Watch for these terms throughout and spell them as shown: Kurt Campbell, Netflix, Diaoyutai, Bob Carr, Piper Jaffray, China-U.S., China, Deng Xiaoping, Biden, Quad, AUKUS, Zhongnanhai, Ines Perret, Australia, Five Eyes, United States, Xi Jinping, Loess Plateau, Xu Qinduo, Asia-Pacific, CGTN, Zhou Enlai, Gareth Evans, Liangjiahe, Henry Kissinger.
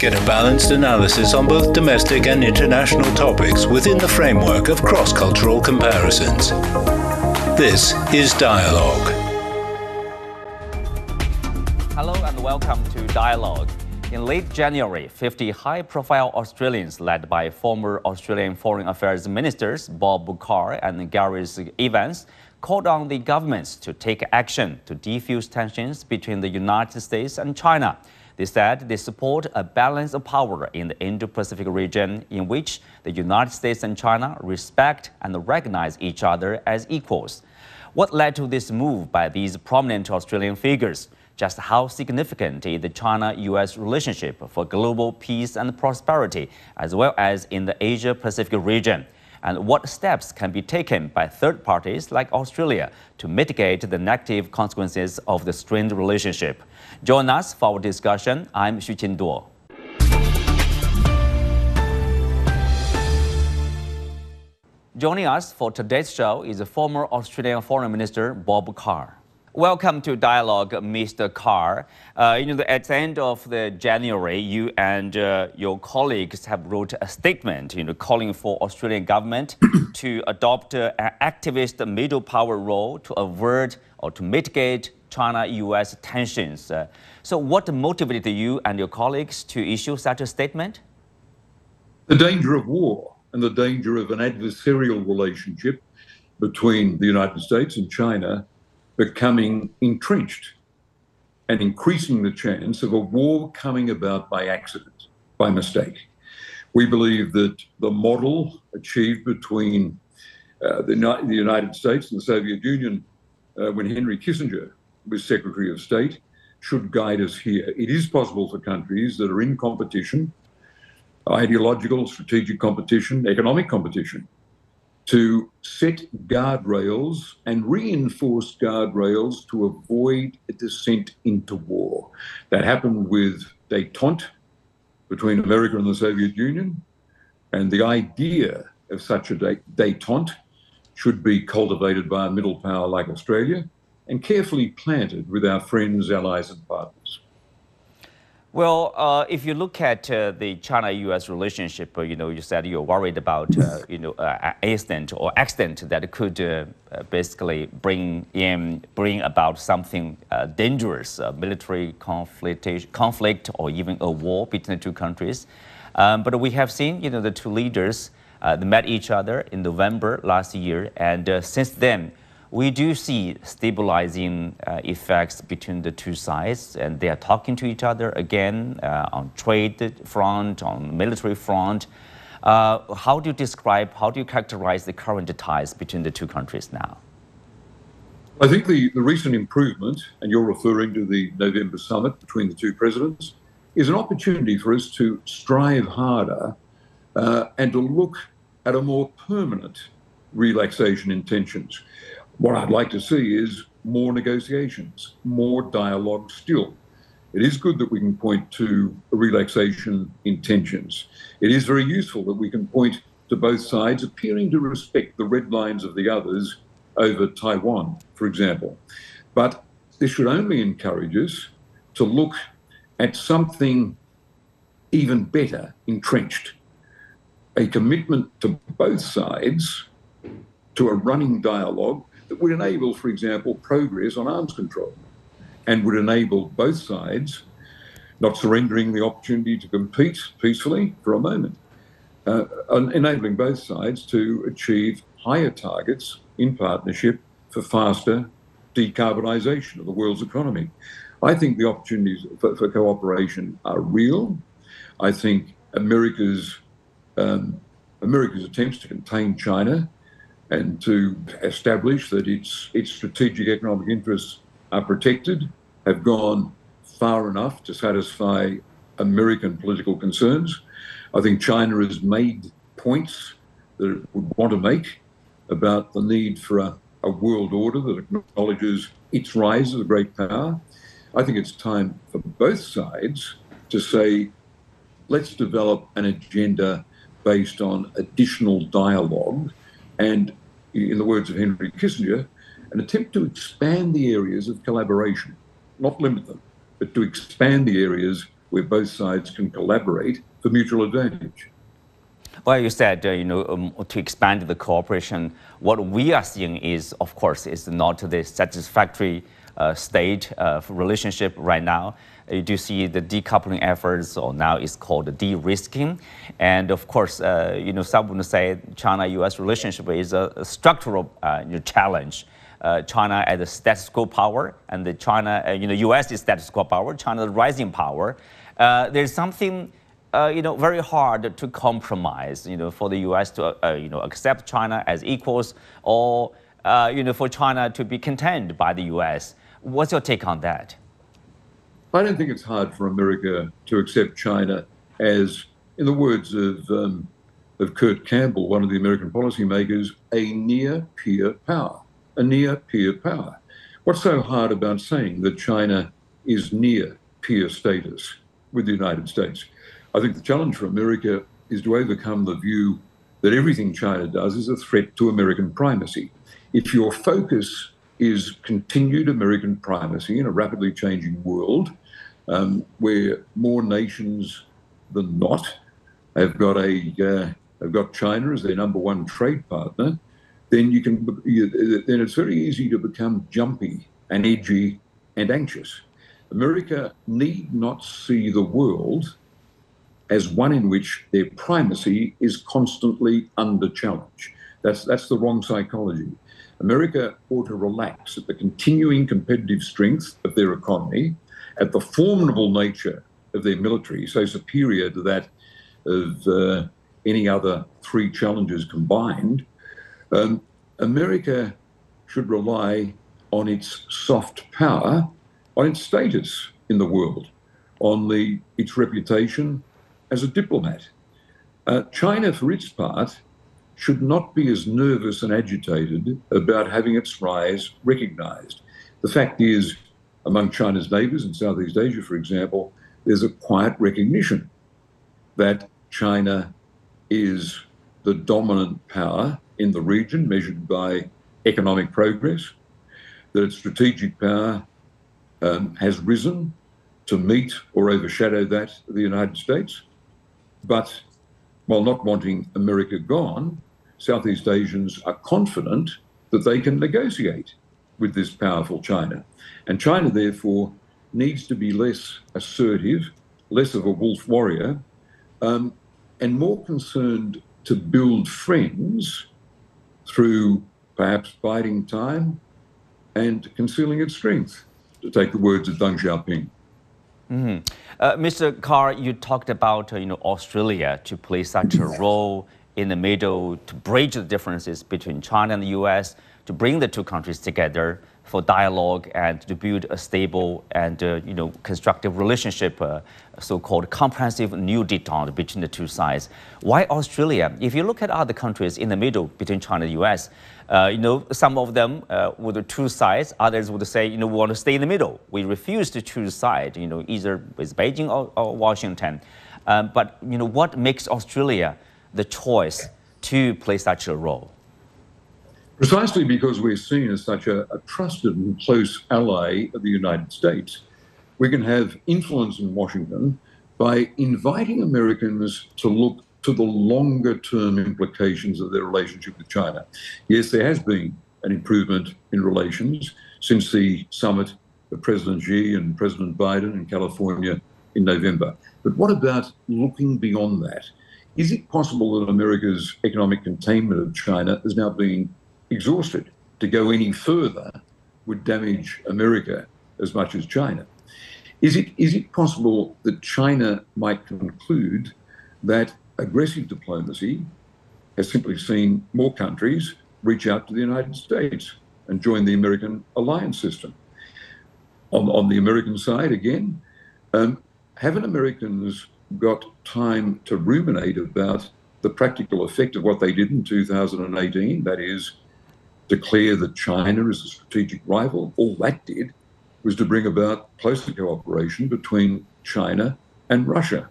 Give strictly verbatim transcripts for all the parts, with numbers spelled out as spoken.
get a balanced analysis on both domestic and international topics within the framework of cross-cultural comparisons. This is Dialogue. Hello and welcome to Dialogue. In late January, fifty high-profile Australians led by former Australian Foreign Affairs Ministers Bob Carr and Gareth Evans called on the governments to take action to defuse tensions between the United States and China. They said they support a balance of power in the Indo-Pacific region in which the United States and China respect and recognize each other as equals. What led to this move by these prominent Australian figures? Just how significant is the China-U S relationship for global peace and prosperity, as well as in the Asia-Pacific region? And what steps can be taken by third parties like Australia to mitigate the negative consequences of the strained relationship? Join us for our discussion. I'm Xu Qinduo. Joining us for today's show is former Australian Foreign Minister Bob Carr. Welcome to Dialogue, Mister Carr. Uh, you know, the, at the end of the January, you and uh, your colleagues have wrote a statement, you know, calling for Australian government to adopt uh, an activist middle power role to avert or to mitigate China-U S tensions. Uh, so, what motivated you and your colleagues to issue such a statement? The danger of war and the danger of an adversarial relationship between the United States and China becoming entrenched and increasing the chance of a war coming about by accident, by mistake. We believe that the model achieved between uh, the, the United States and the Soviet Union uh, when Henry Kissinger was Secretary of State should guide us here. It is possible for countries that are in competition, ideological, strategic competition, economic competition, to set guardrails and reinforce guardrails to avoid a descent into war. That happened with détente between America and the Soviet Union, and the idea of such a détente should be cultivated by a middle power like Australia and carefully planted with our friends, allies and partners. Well, uh, if you look at uh, the China-U S relationship, uh, you know, you said you're worried about, uh, you know, uh, incident or accident that could uh, uh, basically bring in, bring about something uh, dangerous, uh, military conflict, conflict, or even a war between the two countries. Um, but we have seen, you know, the two leaders uh, they met each other in November last year, and uh, since then, we do see stabilizing uh, effects between the two sides, and they are talking to each other again uh, on trade front, on military front. Uh, how do you describe, how do you characterize the current ties between the two countries now? I think the, the recent improvement, and you're referring to the November summit between the two presidents, is an opportunity for us to strive harder uh, and to look at a more permanent relaxation in tensions. What I'd like to see is more negotiations, more dialogue still. It is good that we can point to a relaxation in tensions. It is very useful that we can point to both sides appearing to respect the red lines of the others over Taiwan, for example. But this should only encourage us to look at something even better entrenched, a commitment to both sides to a running dialogue that would enable, for example, progress on arms control and would enable both sides not surrendering the opportunity to compete peacefully for a moment, uh, enabling both sides to achieve higher targets in partnership for faster decarbonisation of the world's economy. I think the opportunities for, for cooperation are real. I think America's, um, America's attempts to contain China and to establish that its, its strategic economic interests are protected, have gone far enough to satisfy American political concerns. I think China has made points that it would want to make about the need for a, a world order that acknowledges its rise as a great power. I think it's time for both sides to say, let's develop an agenda based on additional dialogue and, in the words of Henry Kissinger, an attempt to expand the areas of collaboration, not limit them, but to expand the areas where both sides can collaborate for mutual advantage. Well, you said, uh, you know, um, to expand the cooperation, what we are seeing is, of course, is not the satisfactory uh, state of relationship right now. You do see the decoupling efforts, or now it's called de-risking. And of course, uh, you know, some would say China U S relationship is a, a structural uh, challenge. Uh, China as a status quo power, and the China, uh, you know, U S is status quo power, China the rising power. Uh, there's something, uh, you know, very hard to compromise, you know, for the U S to, uh, you know, accept China as equals, or, uh, you know, for China to be contained by the U S. What's your take on that? I don't think it's hard for America to accept China as, in the words of, um, of Kurt Campbell, one of the American policymakers, a near-peer power, a near-peer power. What's so hard about saying that China is near-peer status with the United States? I think the challenge for America is to overcome the view that everything China does is a threat to American primacy. If your focus is continued American primacy in a rapidly changing world, Um, where more nations than not have got a uh, have got China as their number one trade partner, then you can you, then it's very easy to become jumpy and edgy and anxious. America need not see the world as one in which their primacy is constantly under challenge. That's that's the wrong psychology. America ought to relax at the continuing competitive strength of their economy, at the formidable nature of their military, so superior to that of uh, any other three challenges combined. um, America should rely on its soft power, on its status in the world, on the, its reputation as a diplomat. Uh, China, for its part, should not be as nervous and agitated about having its rise recognized. The fact is, among China's neighbors in Southeast Asia, for example, there's a quiet recognition that China is the dominant power in the region, measured by economic progress, that its strategic power um, has risen to meet or overshadow that of the United States. But while not wanting America gone, Southeast Asians are confident that they can negotiate with this powerful China. And China, therefore, needs to be less assertive, less of a wolf warrior, um, and more concerned to build friends through perhaps biding time and concealing its strength, to take the words of Deng Xiaoping. Mm-hmm. uh, Mister Carr, you talked about uh, you know, Australia to play such a role in the middle to bridge the differences between China and the U S, to bring the two countries together for dialogue and to build a stable and uh, you know, constructive relationship, uh, so-called comprehensive new detente between the two sides. Why Australia? If you look at other countries in the middle between China and the U S, uh, you know, some of them uh, with the two sides, others would say, you know, we want to stay in the middle. We refuse to choose side, you know, either with Beijing or, or Washington. Um, but you know, what makes Australia the choice to play such a role? Precisely because we're seen as such a, a trusted and close ally of the United States, we can have influence in Washington by inviting Americans to look to the longer-term implications of their relationship with China. Yes, there has been an improvement in relations since the summit of President Xi and President Biden in California in November. But what about looking beyond that? Is it possible that America's economic containment of China is now being exhausted? To go any further would damage America as much as China. Is it, is it possible that China might conclude that aggressive diplomacy has simply seen more countries reach out to the United States and join the American alliance system? On, on the American side, again, um, haven't Americans got time to ruminate about the practical effect of what they did in two thousand eighteen, that is, declare that China is a strategic rival? All that did was to bring about closer cooperation between China and Russia.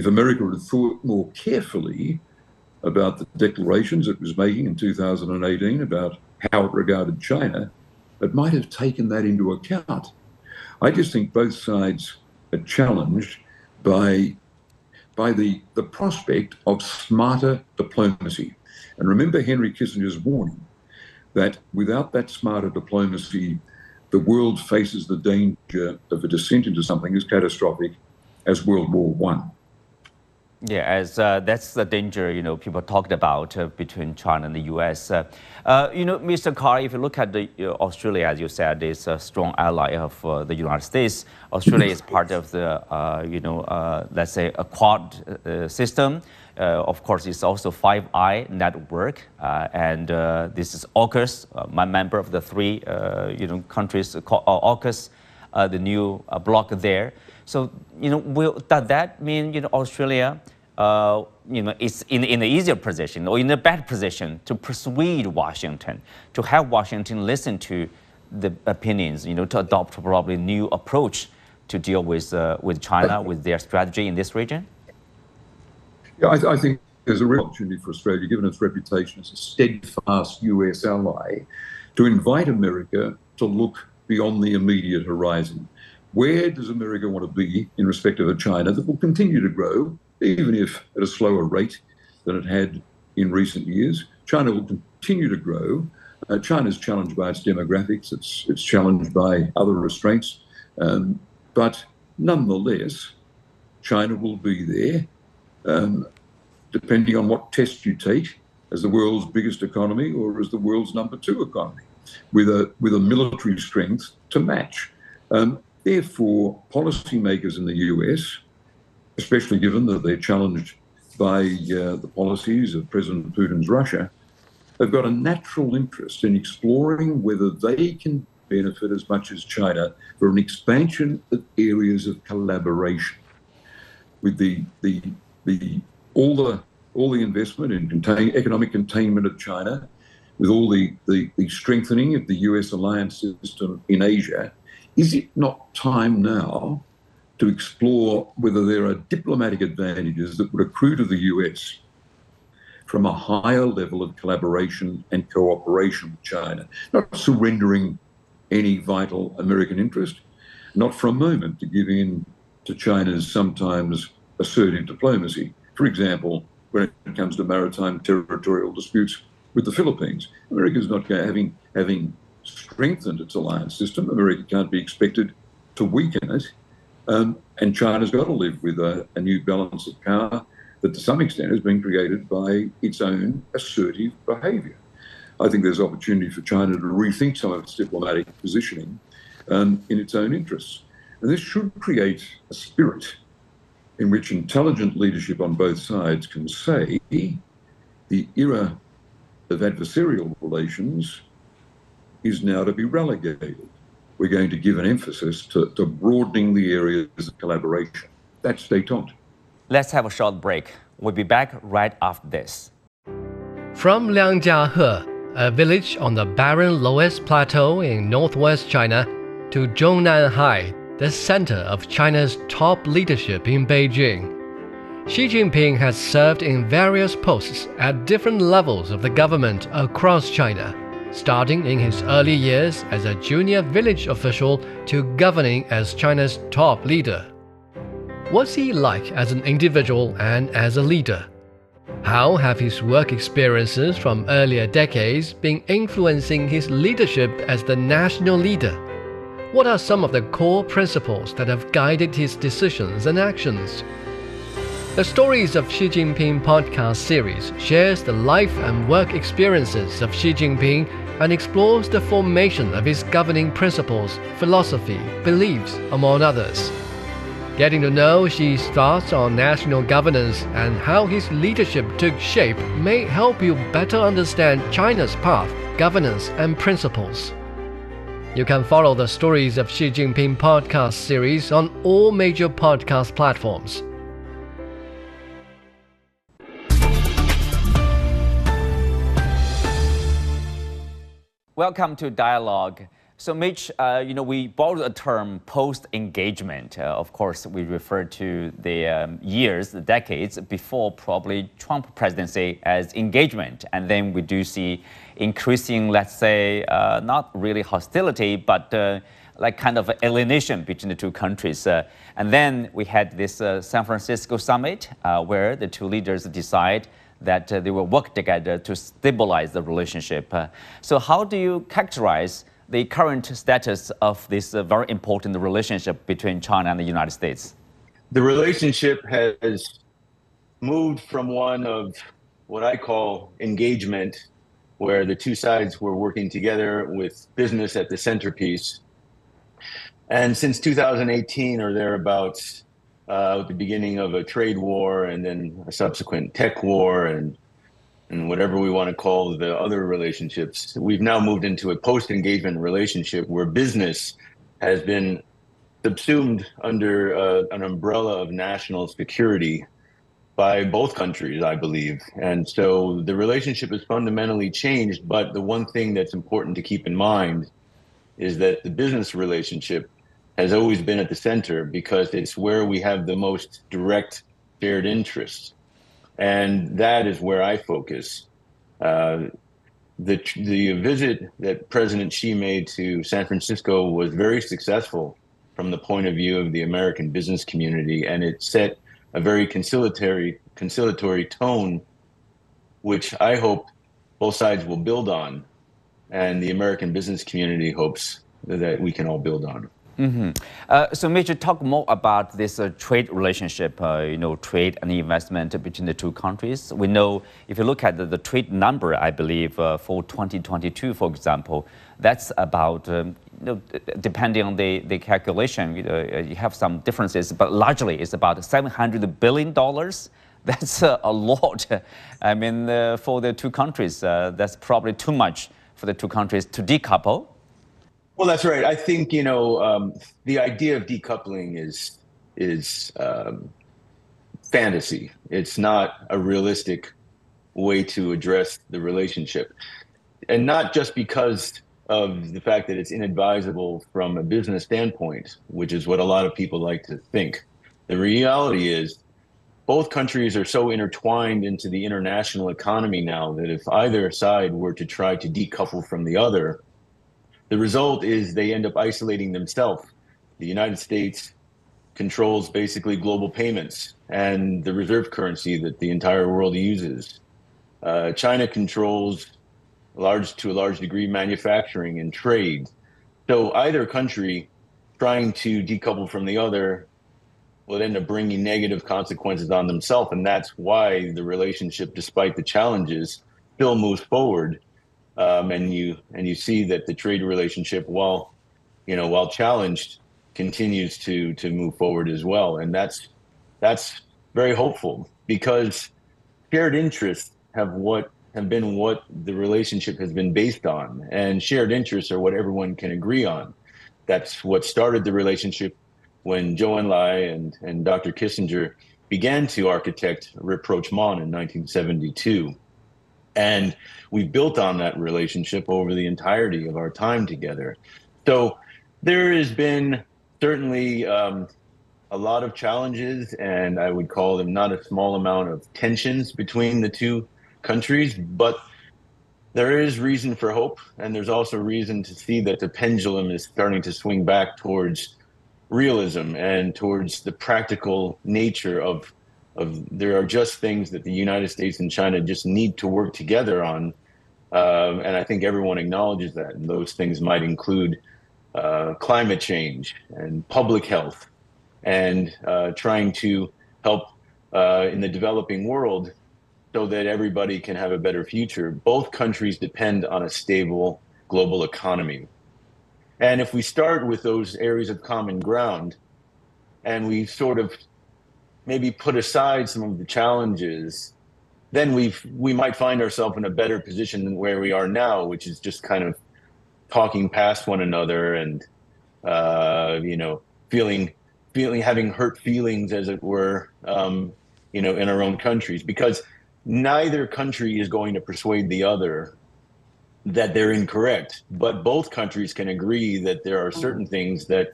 If America had thought more carefully about the declarations it was making in two thousand eighteen about how it regarded China, it might have taken that into account. I just think both sides are challenged by, by the, the prospect of smarter diplomacy. And remember Henry Kissinger's warning that without that smarter diplomacy, the world faces the danger of a descent into something as catastrophic as World War One. Yeah, as uh, that's the danger, you know, people talked about uh, between China and the U S. Uh, uh, you know, Mister Carr, if you look at the, uh, Australia, as you said, is a strong ally of uh, the United States. Australia is part of the, uh, you know, uh, let's say a Quad uh, system. Uh, of course, it's also Five Eyes network, uh, and uh, this is AUKUS, uh, my member of the three, uh, you know, countries called uh, AUKUS, uh, the new uh, bloc there. So, you know, will, does that mean, you know, Australia, uh, you know, is in, in an easier position or in a bad position to persuade Washington, to have Washington listen to the opinions, you know, to adopt probably new approach to deal with, uh, with China, with their strategy in this region? Yeah, I, th I think there's a real opportunity for Australia, given its reputation as a steadfast U S ally, to invite America to look beyond the immediate horizon. Where does America want to be in respect of a China that will continue to grow, even if at a slower rate than it had in recent years? China will continue to grow. Uh, China's challenged by its demographics. It's, it's challenged by other restraints. Um, but nonetheless, China will be there, um, depending on what test you take as the world's biggest economy or as the world's number two economy, with a, with a military strength to match. Um, Therefore, policymakers in the U S, especially given that they're challenged by uh, the policies of President Putin's Russia, have got a natural interest in exploring whether they can benefit as much as China from an expansion of areas of collaboration. With the, the, the, all, the, all the investment in contain, economic containment of China, with all the, the, the strengthening of the U S alliance system in Asia, is it not time now to explore whether there are diplomatic advantages that would accrue to the U S from a higher level of collaboration and cooperation with China? Not surrendering any vital American interest, not for a moment to give in to China's sometimes assertive diplomacy. For example, when it comes to maritime territorial disputes with the Philippines, America's not having, having strengthened its alliance system. America can't be expected to weaken it. Um, and China's got to live with a, a new balance of power that to some extent has been created by its own assertive behavior. I think there's opportunity for China to rethink some of its diplomatic positioning um, in its own interests. And this should create a spirit in which intelligent leadership on both sides can say the era of adversarial relations is now to be relegated. We're going to give an emphasis to, to broadening the areas of collaboration. That's detente. Let's have a short break. We'll be back right after this. From Liangjiahe, a village on the barren Loess Plateau in northwest China, to Zhongnanhai, the center of China's top leadership in Beijing. Xi Jinping has served in various posts at different levels of the government across China, starting in his early years as a junior village official to governing as China's top leader. What's he like as an individual and as a leader? How have his work experiences from earlier decades been influencing his leadership as the national leader? What are some of the core principles that have guided his decisions and actions? The Stories of Xi Jinping podcast series shares the life and work experiences of Xi Jinping and explores the formation of his governing principles, philosophy, beliefs, among others. Getting to know Xi's thoughts on national governance and how his leadership took shape may help you better understand China's path, governance, and principles. You can follow the Stories of Xi Jinping podcast series on all major podcast platforms. Welcome to Dialogue. So Mitch, uh, you know, we borrowed a term, post-engagement. Uh, of course, we refer to the um, years, the decades before probably Trump presidency as engagement. And then we do see increasing, let's say, uh, not really hostility, but uh, like kind of alienation between the two countries. Uh, and then we had this uh, San Francisco summit uh, where the two leaders decide that uh, they will work together to stabilize the relationship. Uh, so how do you characterize the current status of this uh, very important relationship between China and the United States? The relationship has moved from one of what I call engagement, where the two sides were working together with business at the centerpiece. And since two thousand eighteen or thereabouts, uh, the beginning of a trade war and then a subsequent tech war and and whatever we want to call the other relationships, we've now moved into a post-engagement relationship where business has been subsumed under uh, an umbrella of national security by both countries, I believe. And so the relationship has fundamentally changed, but the one thing that's important to keep in mind is that the business relationship has always been at the center because it's where we have the most direct shared interests. And that is where I focus. Uh, the, the visit that President Xi made to San Francisco was very successful from the point of view of the American business community, and it set a very conciliatory, conciliatory tone, which I hope both sides will build on, and the American business community hopes that we can all build on. Mm-hmm. Uh, so, Major, talk more about this uh, trade relationship, uh, you know, trade and investment between the two countries. We know, if you look at the, the trade number, I believe, uh, for twenty twenty-two, for example, that's about, um, you know, depending on the, the calculation, you, know, you have some differences, but largely it's about seven hundred billion dollars. That's uh, a lot. I mean, uh, for the two countries, uh, that's probably too much for the two countries to decouple. Well, that's right. I think, you know, um, the idea of decoupling is is um, fantasy. It's not a realistic way to address the relationship. And not just because of the fact that it's inadvisable from a business standpoint, which is what a lot of people like to think. The reality is both countries are so intertwined into the international economy now that if either side were to try to decouple from the other, the result is they end up isolating themselves. The United States controls basically global payments and the reserve currency that the entire world uses. Uh, China controls, large to a large degree, manufacturing and trade. So either country trying to decouple from the other will end up bringing negative consequences on themselves, and that's why the relationship, despite the challenges, still moves forward. Um, and you and you see that the trade relationship, while you know, while challenged, continues to to move forward as well, and that's that's very hopeful because shared interests have what have been what the relationship has been based on, and shared interests are what everyone can agree on. That's what started the relationship when Zhou Enlai and and Doctor Kissinger began to architect rapprochement in nineteen seventy-two. And we built on that relationship over the entirety of our time together. So there has been certainly um, a lot of challenges, and I would call them not a small amount of tensions between the two countries, but there is reason for hope. And there's also reason to see that the pendulum is starting to swing back towards realism and towards the practical nature of Of, there are just things that the United States and China just need to work together on, uh, and I think everyone acknowledges that. And those things might include uh, climate change and public health, and uh, trying to help uh, in the developing world so that everybody can have a better future. Both countries depend on a stable global economy, and if we start with those areas of common ground, and we sort of maybe put aside some of the challenges, then we we might find ourselves in a better position than where we are now, which is just kind of talking past one another and uh, you know, feeling feeling having hurt feelings, as it were, um, you know, in our own countries, because neither country is going to persuade the other that they're incorrect, but both countries can agree that there are certain things that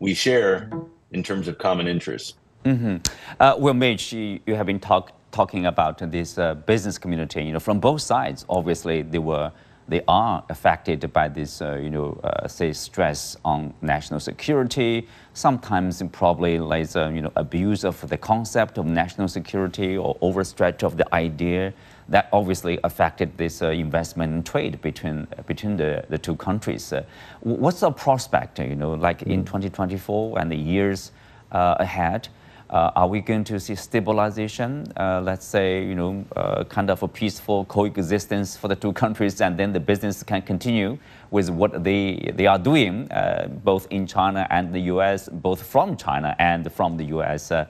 we share in terms of common interests. Mm-hmm. Uh, well, Mitch, you, you have been talk, talking about this uh, business community. You know, from both sides, obviously, they were they are affected by this, uh, you know, uh, say, stress on national security. Sometimes probably like, uh, you know, abuse of the concept of national security or overstretch of the idea that obviously affected this uh, investment and trade between between the, the two countries. Uh, what's the prospect, you know, like in twenty twenty-four and the years uh, ahead? Uh, are we going to see stabilization, uh, let's say, you know, uh, kind of a peaceful coexistence for the two countries, and then the business can continue with what they, they are doing, uh, both in China and the U S, both from China and from the U S? Uh,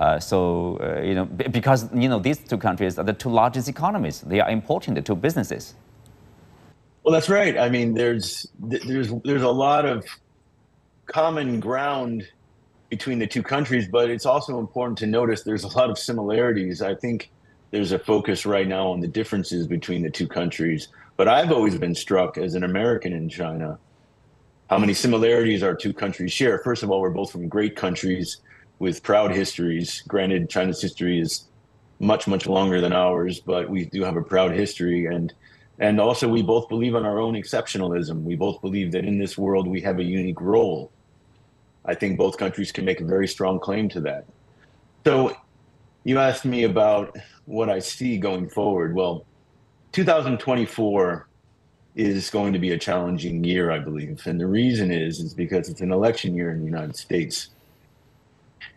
uh, so, uh, you know, because, you know, these two countries are the two largest economies. They are important to businesses. Well, that's right. I mean, there's, there's, there's a lot of common ground between the two countries, but it's also important to notice there's a lot of similarities. I think there's a focus right now on the differences between the two countries, but I've always been struck as an American in China how many similarities our two countries share. First of all, we're both from great countries with proud histories. Granted, China's history is much, much longer than ours, but we do have a proud history. And and also we both believe in our own exceptionalism. We both believe that in this world we have a unique role. I think both countries can make a very strong claim to that. So you asked me about what I see going forward. Well, two thousand twenty-four is going to be a challenging year, I believe. And the reason is, is because it's an election year in the United States.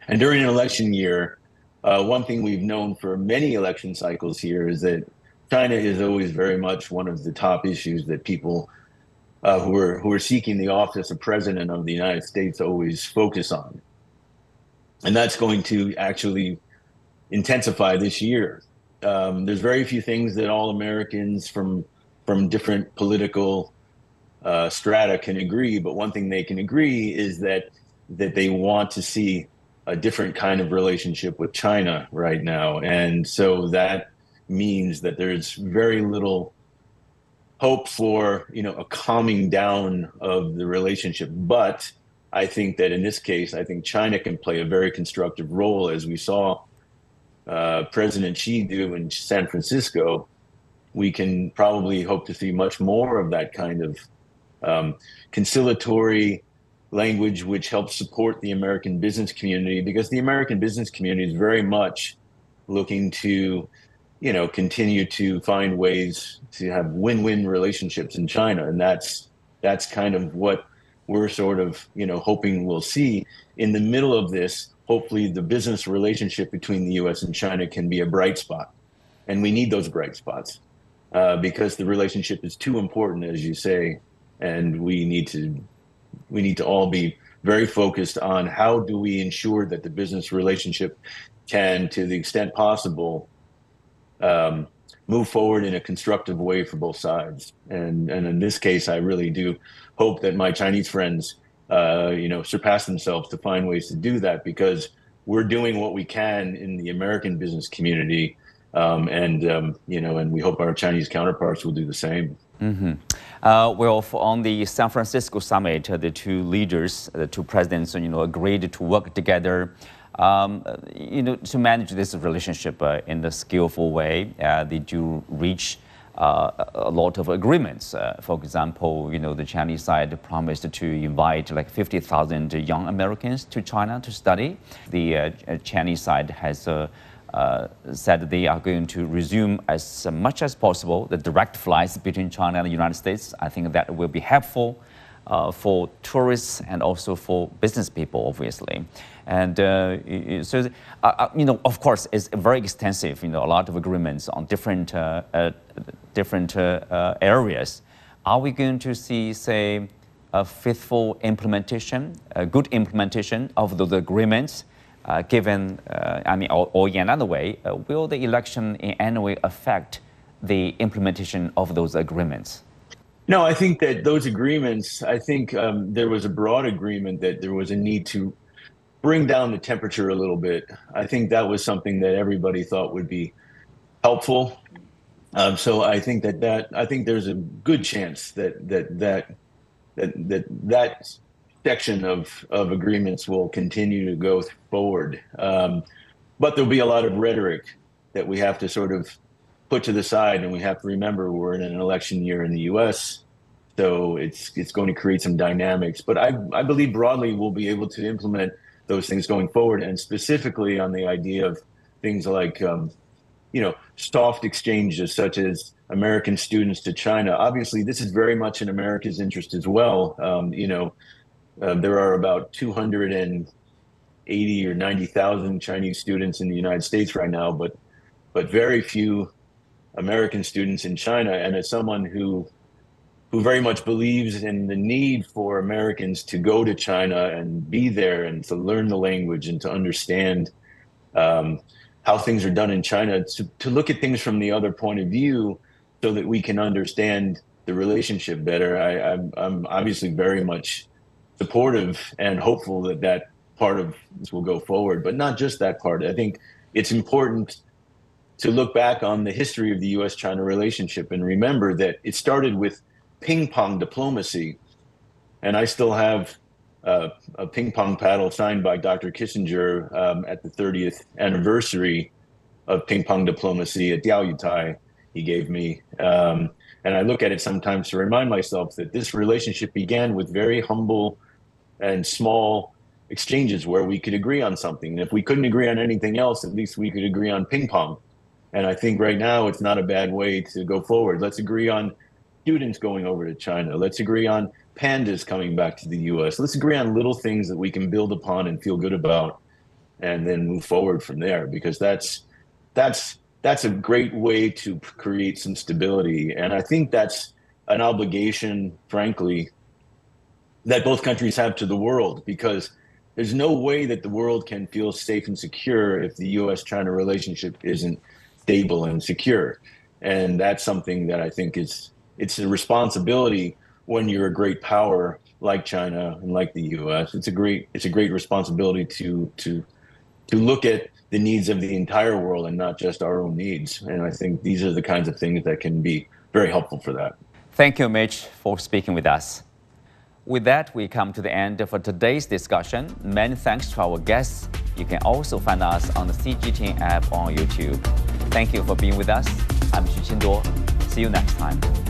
And during an election year, uh, one thing we've known for many election cycles here is that China is always very much one of the top issues that people Uh, who are who are seeking the office of president of the United States always focus on. And that's going to actually intensify this year. Um, there's very few things that all Americans from from different political uh, strata can agree, but one thing they can agree is that that they want to see a different kind of relationship with China right now. And so that means that there's very little hope for, you know, a calming down of the relationship. But I think that in this case, I think China can play a very constructive role, as we saw uh, President Xi do in San Francisco. We can probably hope to see much more of that kind of um, conciliatory language, which helps support the American business community, because the American business community is very much looking to, you know, continue to find ways to have win-win relationships in China. And that's that's kind of what we're sort of, you know, hoping we'll see. In the middle of this, hopefully the business relationship between the U S and China can be a bright spot. And we need those bright spots uh, because the relationship is too important, as you say, and we need to we need to all be very focused on how do we ensure that the business relationship can, to the extent possible, Um, move forward in a constructive way for both sides. And, and in this case, I really do hope that my Chinese friends, uh, you know, surpass themselves to find ways to do that, because we're doing what we can in the American business community. Um, and, um, you know, and we hope our Chinese counterparts will do the same. Mm-hmm. Uh, well, on the San Francisco summit, uh, the two leaders, the two presidents, you know, agreed to work together Um, you know, to manage this relationship uh, in a skillful way. Uh, they do reach uh, a lot of agreements. Uh, for example, you know, the Chinese side promised to invite like fifty thousand young Americans to China to study. The uh, Chinese side has uh, uh, said they are going to resume as much as possible the direct flights between China and the United States. I think that will be helpful Uh, for tourists and also for business people, obviously. And uh, so, uh, you know, of course, it's very extensive, you know, a lot of agreements on different, uh, uh, different uh, uh, areas. Are we going to see, say, a faithful implementation, a good implementation of those agreements, uh, given, uh, I mean, or, or in another way, uh, will the election in any way affect the implementation of those agreements? No, I think that those agreements, I think um, there was a broad agreement that there was a need to bring down the temperature a little bit. I think that was something that everybody thought would be helpful. Um, so I think that, that I think there's a good chance that that that that that, that section of, of agreements will continue to go forward. Um, but there'll be a lot of rhetoric that we have to sort of put to the side, and we have to remember we're in an election year in the U S, so it's it's going to create some dynamics. But I, I believe broadly we'll be able to implement those things going forward, and specifically on the idea of things like, um, you know, soft exchanges such as American students to China. Obviously, this is very much in America's interest as well. Um, you know, uh, there are about two hundred eighty or ninety thousand Chinese students in the United States right now, but but very few American students in China. And as someone who who very much believes in the need for Americans to go to China and be there and to learn the language and to understand um, how things are done in China, to, to look at things from the other point of view so that we can understand the relationship better. I, I'm, I'm obviously very much supportive and hopeful that that part of this will go forward, but not just that part. I think it's important to look back on the history of the U S China relationship and remember that it started with ping pong diplomacy. And I still have uh, a ping pong paddle signed by Doctor Kissinger um, at the thirtieth anniversary of ping pong diplomacy at Diaoyutai he gave me. Um, and I look at it sometimes to remind myself that this relationship began with very humble and small exchanges where we could agree on something. And if we couldn't agree on anything else, at least we could agree on ping pong. And I think right now it's not a bad way to go forward. Let's agree on students going over to China. Let's agree on pandas coming back to the U S. Let's agree on little things that we can build upon and feel good about, and then move forward from there, because that's that's that's a great way to create some stability. And I think that's an obligation, frankly, that both countries have to the world, because there's no way that the world can feel safe and secure if the U S China relationship isn't stable and secure. And that's something that I think is it's a responsibility when you're a great power like China and like the U S. It's a great it's a great responsibility to to to look at the needs of the entire world and not just our own needs. And I think these are the kinds of things that can be very helpful for that. Thank you, Mitch, for speaking with us. With that, we come to the end of today's discussion. Many thanks to our guests. You can also find us on the C G T N app on YouTube. Thank you for being with us. I'm Xu Qinduo. See you next time.